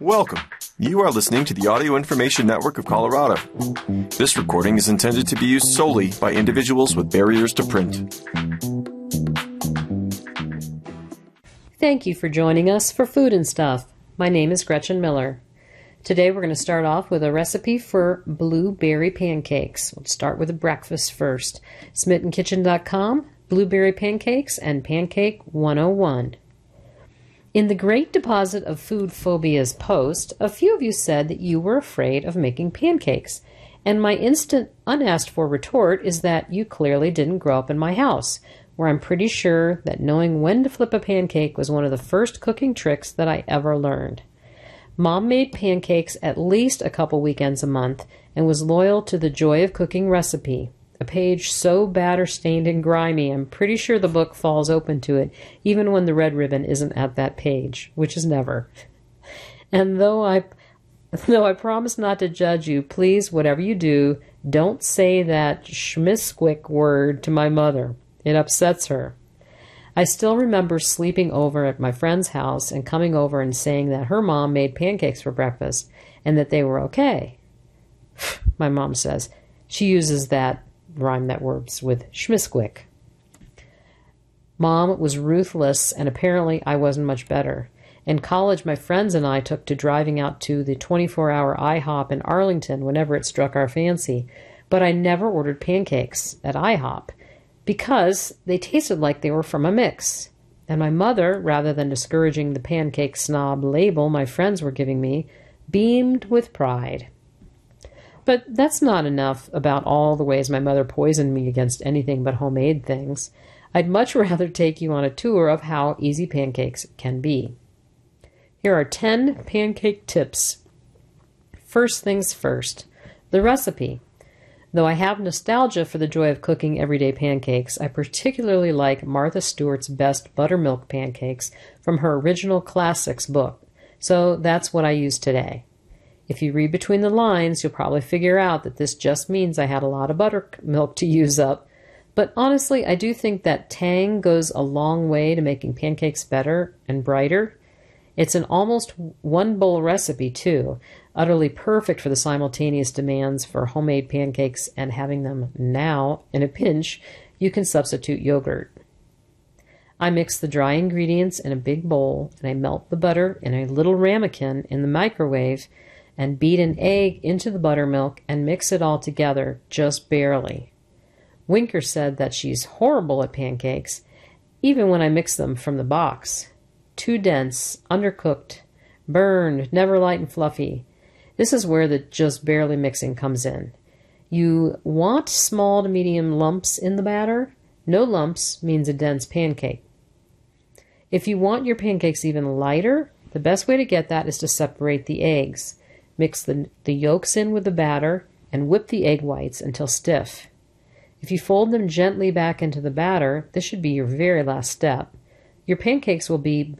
Welcome. You are listening to the Audio Information Network of Colorado. This recording is intended to be used solely by individuals with barriers to print. Thank you for joining us for Food and Stuff. My name is Gretchen Miller. Today we're going to start off with a recipe for blueberry pancakes. Let's start with the breakfast first. SmittenKitchen.com, blueberry pancakes, and Pancake 101. In the Great Deposit of Food Phobias post, a few of you said that you were afraid of making pancakes, and my instant unasked-for retort is that you clearly didn't grow up in my house, where I'm pretty sure that knowing when to flip a pancake was one of the first cooking tricks that I ever learned. Mom made pancakes at least a couple weekends a month and was loyal to the Joy of Cooking recipe, a page so batter stained and grimy I'm pretty sure the book falls open to it even when the red ribbon isn't at that page, which is never. And though I promise not to judge you, please, whatever you do, don't say that schmisquick word to my mother. It upsets her. I still remember sleeping over at my friend's house and coming over and saying that her mom made pancakes for breakfast and that they were okay. My mom says she uses that rhyme that works with schmisquick. Mom was ruthless, and apparently I wasn't much better. In college, my friends and I took to driving out to the 24-hour IHOP in Arlington whenever it struck our fancy, but I never ordered pancakes at IHOP, because they tasted like they were from a mix. And my mother, rather than discouraging the pancake snob label my friends were giving me, beamed with pride. But that's not enough about all the ways my mother poisoned me against anything but homemade things. I'd much rather take you on a tour of how easy pancakes can be. Here are 10 pancake tips. First things first, the recipe. Though I have nostalgia for the Joy of Cooking everyday pancakes, I particularly like Martha Stewart's best buttermilk pancakes from her original classics book, so that's what I use today. If you read between the lines, you'll probably figure out that this just means I had a lot of buttermilk to use up, but honestly, I do think that tang goes a long way to making pancakes better and brighter. It's an almost one-bowl recipe, too, utterly perfect for the simultaneous demands for homemade pancakes and having them now. In a pinch, you can substitute yogurt. I mix the dry ingredients in a big bowl, and I melt the butter in a little ramekin in the microwave and beat an egg into the buttermilk and mix it all together just barely. Winkler said that she's horrible at pancakes, even when I mix them from the box. Too dense, undercooked, burned, never light and fluffy. This is where the just barely mixing comes in. You want small to medium lumps in the batter. No lumps means a dense pancake. If you want your pancakes even lighter, the best way to get that is to separate the eggs. Mix the yolks in with the batter and whip the egg whites until stiff. If you fold them gently back into the batter, this should be your very last step. Your pancakes will be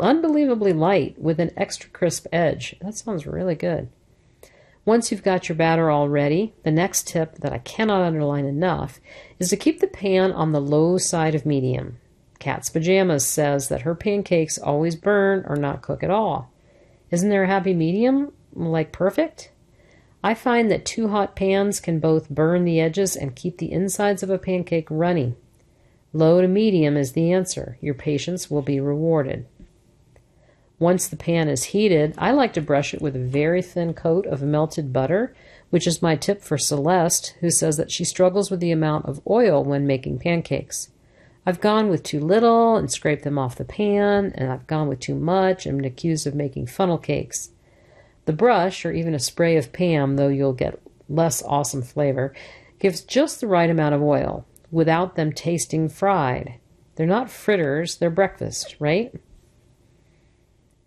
unbelievably light with an extra crisp edge. That sounds really good. Once you've got your batter all ready, the next tip that I cannot underline enough is to keep the pan on the low side of medium. Cat's Pajamas says that her pancakes always burn or not cook at all. Isn't there a happy medium, like perfect? I find that two hot pans can both burn the edges and keep the insides of a pancake runny. Low to medium is the answer. Your patience will be rewarded. Once the pan is heated, I like to brush it with a very thin coat of melted butter, which is my tip for Celeste, who says that she struggles with the amount of oil when making pancakes. I've gone with too little and scraped them off the pan, and I've gone with too much and been accused of making funnel cakes. The brush, or even a spray of Pam, though you'll get less awesome flavor, gives just the right amount of oil without them tasting fried. They're not fritters, they're breakfast, right?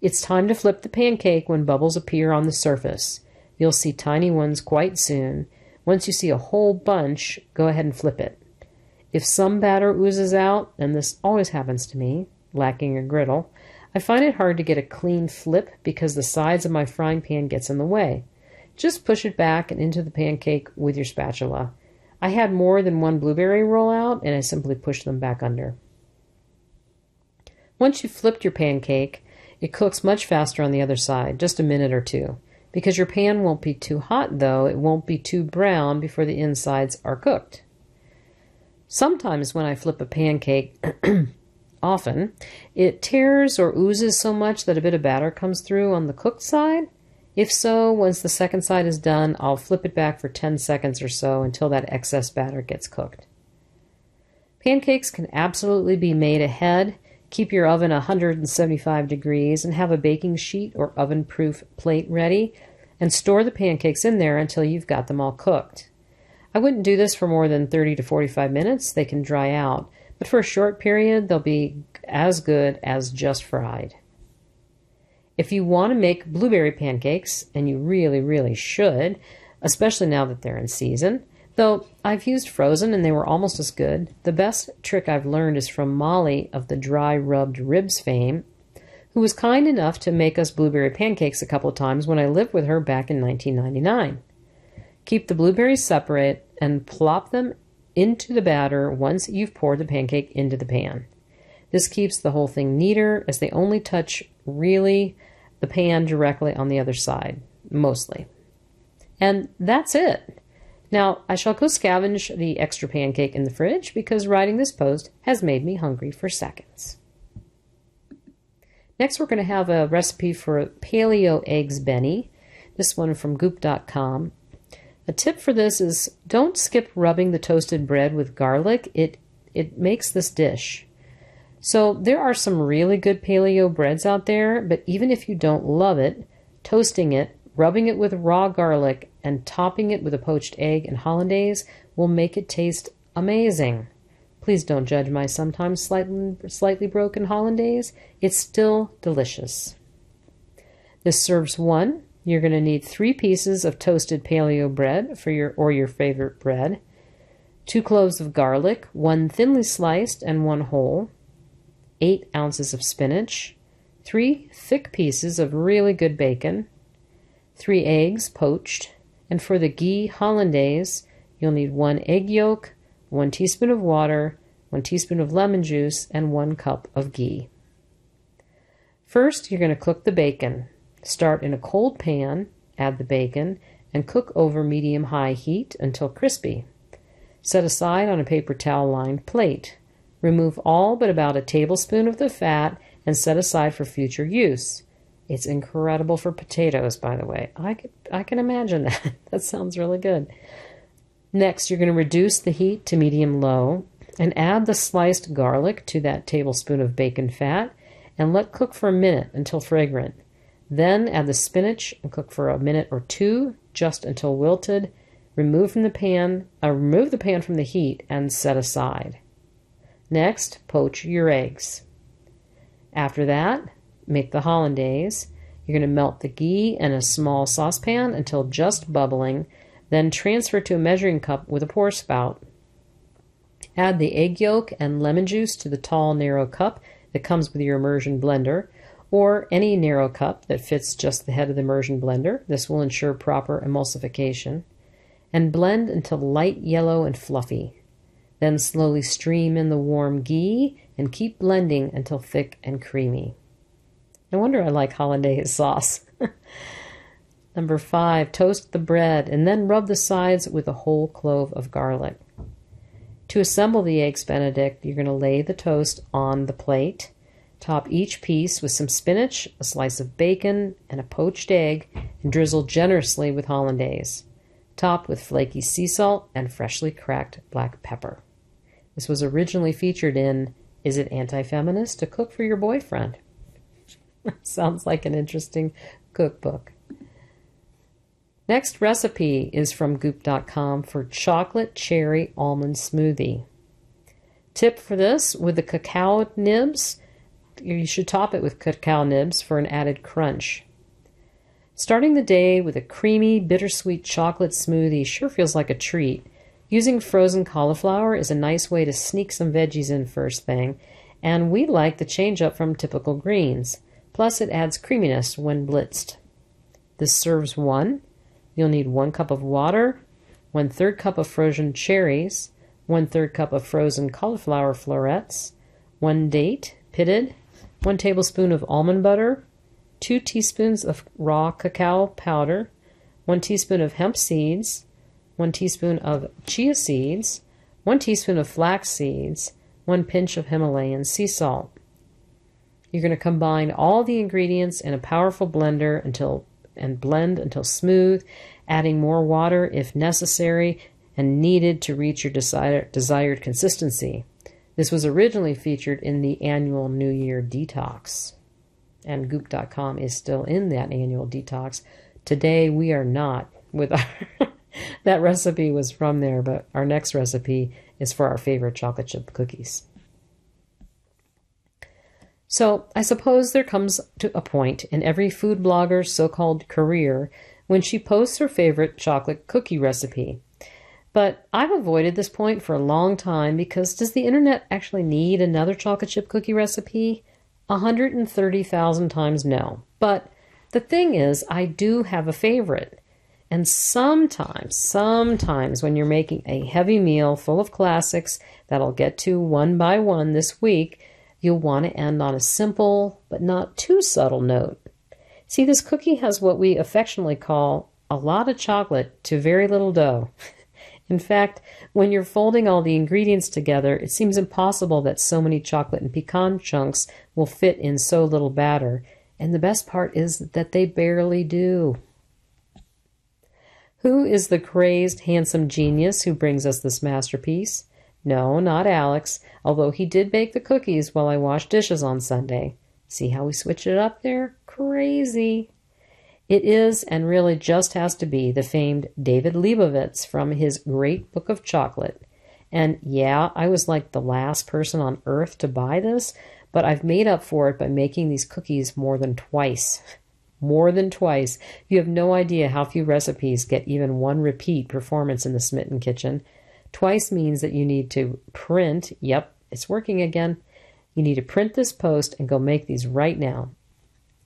It's time to flip the pancake when bubbles appear on the surface. You'll see tiny ones quite soon. Once you see a whole bunch, go ahead and flip it. If some batter oozes out, and this always happens to me, lacking a griddle, I find it hard to get a clean flip because the sides of my frying pan gets in the way. Just push it back and into the pancake with your spatula. I had more than one blueberry roll out, and I simply pushed them back under. Once you've flipped your pancake, It cooks much faster on the other side, just a minute or two. Because your pan won't be too hot, though, it won't be too brown before the insides are cooked. Sometimes when I flip a pancake, often, it tears or oozes so much that a bit of batter comes through on the cooked side. If so, once the second side is done, I'll flip it back for 10 seconds or so until that excess batter gets cooked. Pancakes can absolutely be made ahead. Keep your oven 175 degrees and have a baking sheet or oven-proof plate ready, and store the pancakes in there until you've got them all cooked. I wouldn't do this for more than 30 to 45 minutes. They can dry out, but for a short period, they'll be as good as just fried. If you want to make blueberry pancakes, and you really, really should, especially now that they're in season, though I've used frozen and they were almost as good, the best trick I've learned is from Molly of the Dry Rubbed Ribs fame, who was kind enough to make us blueberry pancakes a couple of times when I lived with her back in 1999. Keep the blueberries separate and plop them into the batter once you've poured the pancake into the pan. This keeps the whole thing neater, as they only touch really the pan directly on the other side, mostly. And that's it. Now, I shall go scavenge the extra pancake in the fridge because writing this post has made me hungry for seconds. Next, we're going to have a recipe for paleo eggs benny, this one from goop.com. A tip for this is don't skip rubbing the toasted bread with garlic. It makes this dish. So there are some really good paleo breads out there, but even if you don't love it, toasting it, rubbing it with raw garlic, and topping it with a poached egg and hollandaise will make it taste amazing. Please don't judge my sometimes slightly broken hollandaise. It's still delicious. This serves one. You're going to need 3 pieces of toasted paleo bread for your favorite bread, 2 cloves of garlic, 1 thinly sliced and 1 whole, 8 ounces of spinach, 3 thick pieces of really good bacon, 3 eggs poached, and for the ghee hollandaise, you'll need 1 egg yolk, 1 teaspoon of water, 1 teaspoon of lemon juice, and 1 cup of ghee. First, you're going to cook the bacon. Start in a cold pan, add the bacon, and cook over medium-high heat until crispy. Set aside on a paper towel-lined plate. Remove all but about a tablespoon of the fat and set aside for future use. It's incredible for potatoes, by the way. I can imagine that. That sounds really good. Next, you're going to reduce the heat to medium-low and add the sliced garlic to that tablespoon of bacon fat and let cook for a minute until fragrant. Then add the spinach and cook for a minute or two, just until wilted. Remove the pan from the heat and set aside. Next, poach your eggs. After that, make the hollandaise. You're going to melt the ghee in a small saucepan until just bubbling, then transfer to a measuring cup with a pour spout. Add the egg yolk and lemon juice to the tall, narrow cup that comes with your immersion blender, or any narrow cup that fits just the head of the immersion blender. This will ensure proper emulsification. And blend until light yellow and fluffy. Then slowly stream in the warm ghee and keep blending until thick and creamy. No wonder I like hollandaise sauce. Number 5, toast the bread and then rub the sides with a whole clove of garlic. To assemble the eggs Benedict, you're going to lay the toast on the plate. Top each piece with some spinach, a slice of bacon, and a poached egg, and drizzle generously with hollandaise. Top with flaky sea salt and freshly cracked black pepper. This was originally featured in Is It Anti-Feminist to Cook for Your Boyfriend? Sounds like an interesting cookbook. Next recipe is from goop.com for chocolate cherry almond smoothie. Tip for this, with the cacao nibs, you should top it with cacao nibs for an added crunch. Starting the day with a creamy, bittersweet chocolate smoothie sure feels like a treat. Using frozen cauliflower is a nice way to sneak some veggies in first thing, and we like the change up from typical greens. Plus, it adds creaminess when blitzed. This serves one. You'll need 1 cup of water, 1/3 cup of frozen cherries, 1/3 cup of frozen cauliflower florets, 1 date, pitted, 1 tablespoon of almond butter, 2 teaspoons of raw cacao powder, 1 teaspoon of hemp seeds, 1 teaspoon of chia seeds, 1 teaspoon of flax seeds, 1 pinch of Himalayan sea salt. You're going to combine all the ingredients in a powerful blender and blend until smooth, adding more water if necessary and needed to reach your desired consistency. This was originally featured in the annual New Year detox, and goop.com is still in that annual detox. Today we are not with our that recipe was from there, but our next recipe is for our favorite chocolate chip cookies. So I suppose there comes to a point in every food blogger's so-called career when she posts her favorite chocolate cookie recipe. But I've avoided this point for a long time because does the internet actually need another chocolate chip cookie recipe? 130,000 times no. But the thing is, I do have a favorite. And sometimes when you're making a heavy meal full of classics that I'll get to one by one this week, you'll want to end on a simple but not too subtle note. See, this cookie has what we affectionately call a lot of chocolate to very little dough. In fact, when you're folding all the ingredients together, it seems impossible that so many chocolate and pecan chunks will fit in so little batter. And the best part is that they barely do. Who is the crazed, handsome genius who brings us this masterpiece? No, not Alex, although he did bake the cookies while I washed dishes on Sunday. See how we switch it up there? Crazy. It is, and really just has to be, the famed David Lebovitz from his Great Book of Chocolate. And yeah, I was like the last person on earth to buy this, but I've made up for it by making these cookies more than twice. More than twice. You have no idea how few recipes get even one repeat performance in the Smitten Kitchen. Twice means that you need to print. Yep, it's working again. You need to print this post and go make these right now.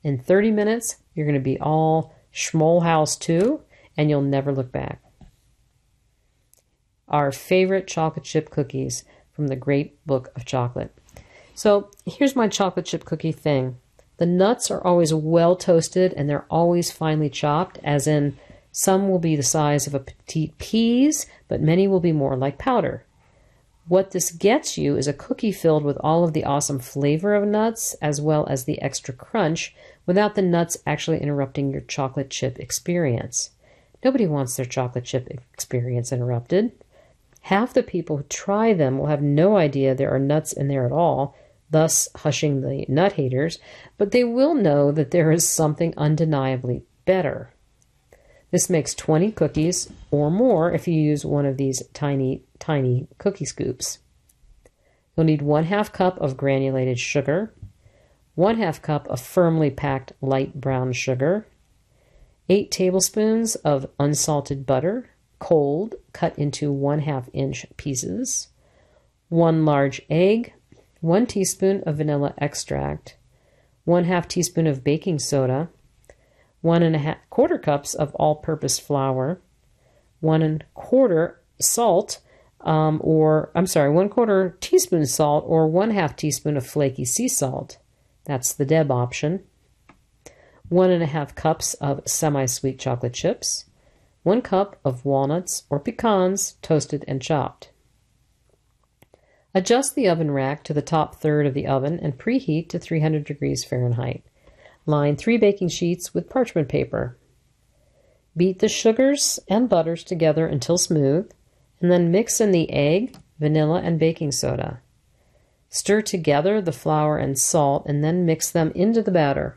In 30 minutes, you're going to be all Schmollhouse too, and you'll never look back. Our favorite chocolate chip cookies from the Great Book of Chocolate. So here's my chocolate chip cookie thing. The nuts are always well toasted and they're always finely chopped, as in some will be the size of a petite peas, but many will be more like powder. What this gets you is a cookie filled with all of the awesome flavor of nuts as well as the extra crunch without the nuts actually interrupting your chocolate chip experience. Nobody wants their chocolate chip experience interrupted. Half the people who try them will have no idea there are nuts in there at all, thus hushing the nut haters, but they will know that there is something undeniably better. This makes 20 cookies or more if you use one of these tiny cookie scoops. You'll need 1/2 cup of granulated sugar, 1/2 cup of firmly packed light brown sugar, 8 tablespoons of unsalted butter, cold, cut into 1/2-inch pieces, 1 large egg, 1 teaspoon of vanilla extract, 1/2 teaspoon of baking soda, 1 1/4 cups of all-purpose flour, 1/4 teaspoon salt, or 1/2 teaspoon of flaky sea salt. That's the Deb option. 1 1/2 cups of semi-sweet chocolate chips, 1 cup of walnuts or pecans, toasted and chopped. Adjust the oven rack to the top third of the oven and preheat to 300 degrees Fahrenheit. Line 3 baking sheets with parchment paper. Beat the sugars and butters together until smooth, and then mix in the egg, vanilla, and baking soda. Stir together the flour and salt, and then mix them into the batter.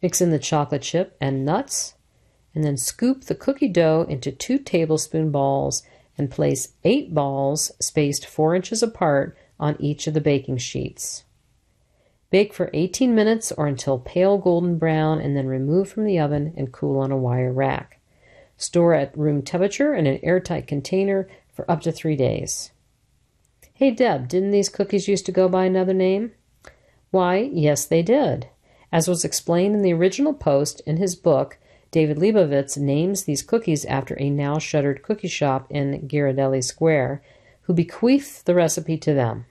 Mix in the chocolate chip and nuts, and then scoop the cookie dough into 2 tablespoon balls and place 8 balls spaced 4 inches apart on each of the baking sheets. Bake for 18 minutes or until pale golden brown, and then remove from the oven and cool on a wire rack. Store at room temperature in an airtight container for up to 3 days. Hey Deb, didn't these cookies used to go by another name? Why, yes they did. As was explained in the original post in his book, David Lebovitz names these cookies after a now shuttered cookie shop in Ghirardelli Square, who bequeathed the recipe to them.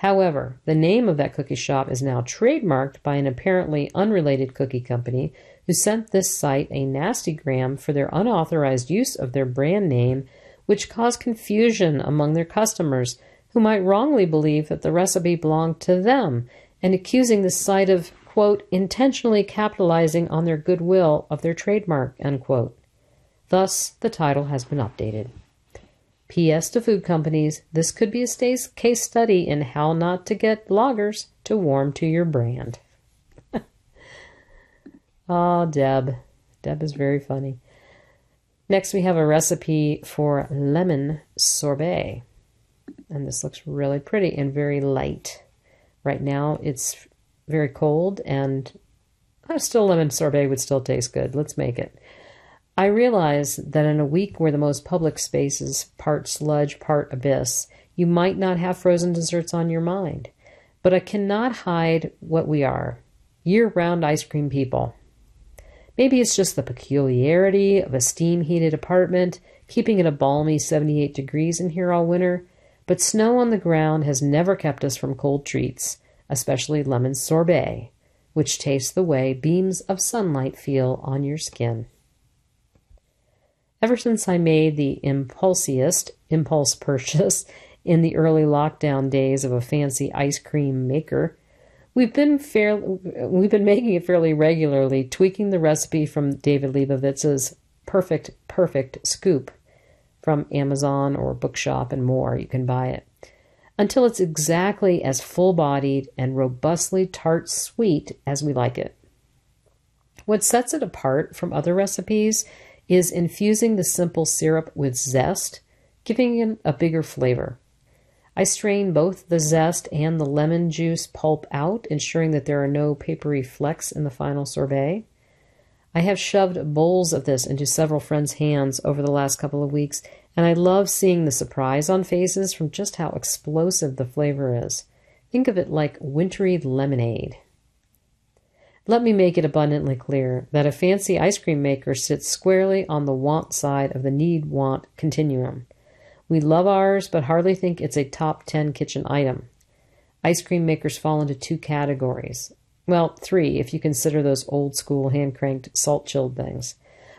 However, the name of that cookie shop is now trademarked by an apparently unrelated cookie company who sent this site a nasty gram for their unauthorized use of their brand name, which caused confusion among their customers, who might wrongly believe that the recipe belonged to them, and accusing the site of, quote, intentionally capitalizing on their goodwill of their trademark, unquote. Thus, the title has been updated. P.S. to food companies, this could be a case study in how not to get bloggers to warm to your brand. Ah, Deb. Deb is very funny. Next, we have a recipe for lemon sorbet. And this looks really pretty and very light. Right now, it's very cold, and still lemon sorbet would still taste good. Let's make it. I realize that in a week where the most public space is part sludge, part abyss, you might not have frozen desserts on your mind. But I cannot hide what we are, year-round ice cream people. Maybe it's just the peculiarity of a steam-heated apartment, keeping it a balmy 78 degrees in here all winter, but snow on the ground has never kept us from cold treats, especially lemon sorbet, which tastes the way beams of sunlight feel on your skin. Ever since I made the impulse purchase in the early lockdown days of a fancy ice cream maker, we've been making it fairly regularly, tweaking the recipe from David Lebovitz's Perfect Scoop from Amazon or Bookshop and more. You can buy it until it's exactly as full-bodied and robustly tart sweet as we like it. What sets it apart from other recipes is infusing the simple syrup with zest, giving it a bigger flavor. I strain both the zest and the lemon juice pulp out, ensuring that there are no papery flecks in the final sorbet. I have shoved bowls of this into several friends' hands over the last couple of weeks, and I love seeing the surprise on faces from just how explosive the flavor is. Think of it like wintry lemonade. Let me make it abundantly clear that a fancy ice cream maker sits squarely on the want side of the need-want continuum. We love ours, but hardly think it's a top 10 kitchen item. Ice cream makers fall into two categories. Well, three, if you consider those old-school hand-cranked, salt-chilled things.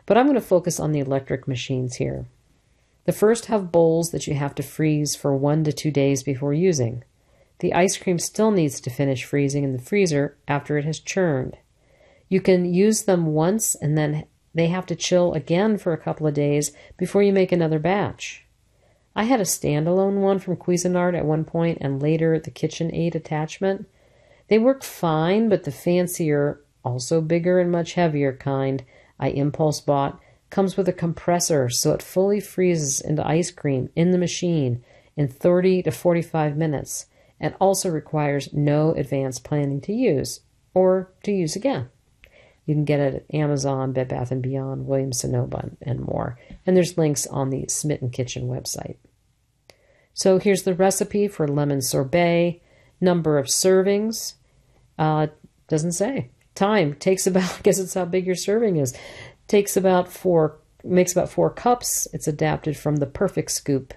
But I'm going to focus on the electric machines here. The first have bowls that you have to freeze for 1 to 2 days before using. The ice cream still needs to finish freezing in the freezer after it has churned. You can use them once, and then they have to chill again for a couple of days before you make another batch. I had a standalone one from Cuisinart at one point, and later the KitchenAid attachment. They work fine, but the fancier, also bigger and much heavier kind I impulse bought comes with a compressor, so it fully freezes into ice cream in the machine in 30 to 45 minutes. And also requires no advanced planning to use, or to use again. You can get it at Amazon, Bed Bath and Beyond, Williams Sonoma, and more. And there's links on the Smitten Kitchen website. So here's the recipe for lemon sorbet. Number of servings, doesn't say. Time takes about, I guess it's how big your serving is. Makes about 4 cups. It's adapted from the Perfect Scoop.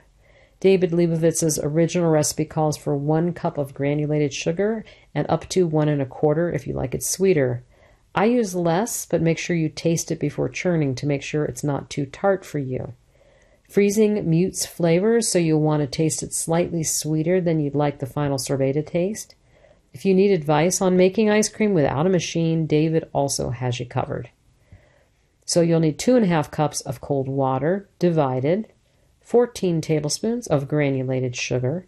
David Lebovitz's original recipe calls for 1 cup of granulated sugar and up to 1 1/4 if you like it sweeter. I use less, but make sure you taste it before churning to make sure it's not too tart for you. Freezing mutes flavors, so you'll want to taste it slightly sweeter than you'd like the final sorbet to taste. If you need advice on making ice cream without a machine, David also has you covered. So you'll need 2 1/2 cups of cold water, divided, 14 tablespoons of granulated sugar,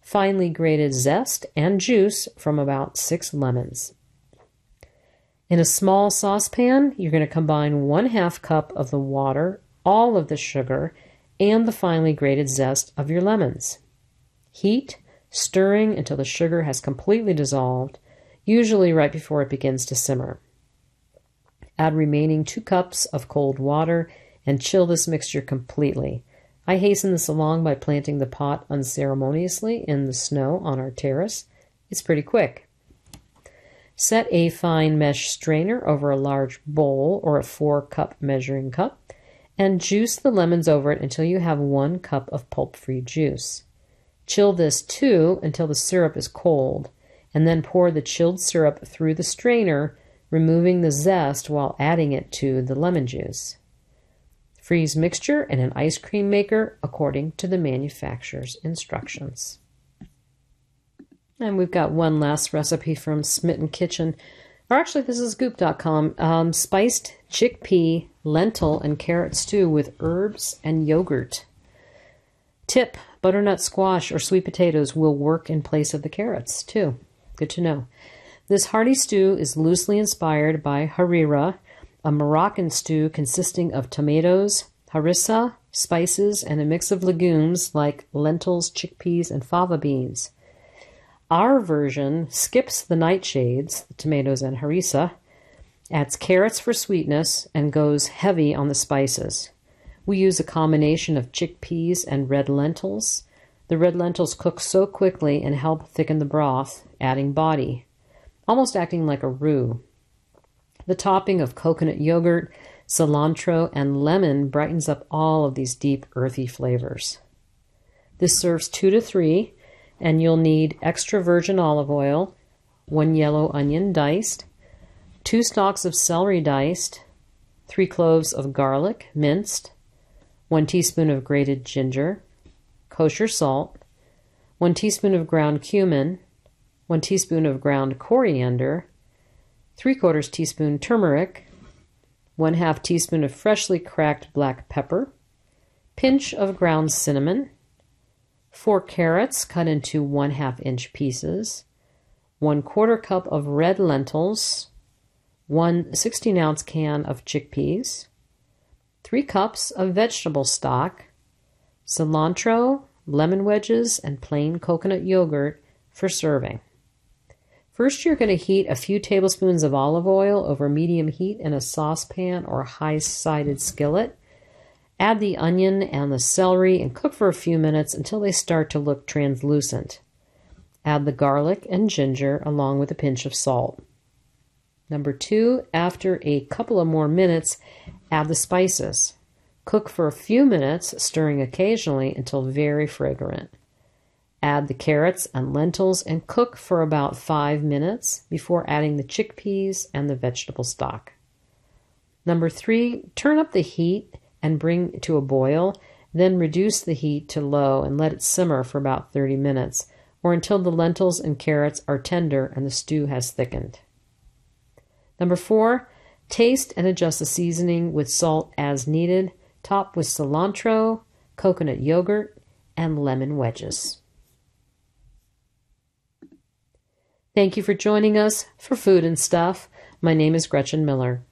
finely grated zest and juice from about 6 lemons. In a small saucepan, you're going to combine 1/2 cup of the water, all of the sugar, and the finely grated zest of your lemons. Heat, stirring until the sugar has completely dissolved, usually right before it begins to simmer. Add remaining 2 cups of cold water and chill this mixture completely. I hasten this along by planting the pot unceremoniously in the snow on our terrace. It's pretty quick. Set a fine mesh strainer over a large bowl or a 4-cup measuring cup and juice the lemons over it until you have 1 cup of pulp-free juice. Chill this too until the syrup is cold, and then pour the chilled syrup through the strainer, removing the zest while adding it to the lemon juice. Freeze mixture in an ice cream maker according to the manufacturer's instructions. And we've got one last recipe from Smitten Kitchen. Or actually, this is goop.com. Spiced chickpea, lentil, and carrot stew with herbs and yogurt. Tip: butternut squash or sweet potatoes will work in place of the carrots, too. Good to know. This hearty stew is loosely inspired by Harira, a Moroccan stew consisting of tomatoes, harissa, spices, and a mix of legumes like lentils, chickpeas, and fava beans. Our version skips the nightshades, the tomatoes and harissa, adds carrots for sweetness, and goes heavy on the spices. We use a combination of chickpeas and red lentils. The red lentils cook so quickly and help thicken the broth, adding body, almost acting like a roux. The topping of coconut yogurt, cilantro, and lemon brightens up all of these deep, earthy flavors. This serves 2 to 3, and you'll need extra virgin olive oil, 1 yellow onion diced, 2 stalks of celery diced, 3 cloves of garlic minced, 1 teaspoon of grated ginger, kosher salt, 1 teaspoon of ground cumin, 1 teaspoon of ground coriander, 3/4 teaspoon turmeric, 1/2 teaspoon of freshly cracked black pepper, pinch of ground cinnamon, 4 carrots cut into 1/2-inch pieces, 1/4 cup of red lentils, 1 16-ounce can of chickpeas, 3 cups of vegetable stock, cilantro, lemon wedges, and plain coconut yogurt for serving. First, you're going to heat a few tablespoons of olive oil over medium heat in a saucepan or high-sided skillet. Add the onion and the celery and cook for a few minutes until they start to look translucent. Add the garlic and ginger along with a pinch of salt. Number 2, after a couple of more minutes, add the spices. Cook for a few minutes, stirring occasionally until very fragrant. Add the carrots and lentils and cook for about 5 minutes before adding the chickpeas and the vegetable stock. Number 3, turn up the heat and bring to a boil, then reduce the heat to low and let it simmer for about 30 minutes or until the lentils and carrots are tender and the stew has thickened. Number 4, taste and adjust the seasoning with salt as needed. Top with cilantro, coconut yogurt, and lemon wedges. Thank you for joining us for Food and Stuff. My name is Gretchen Miller.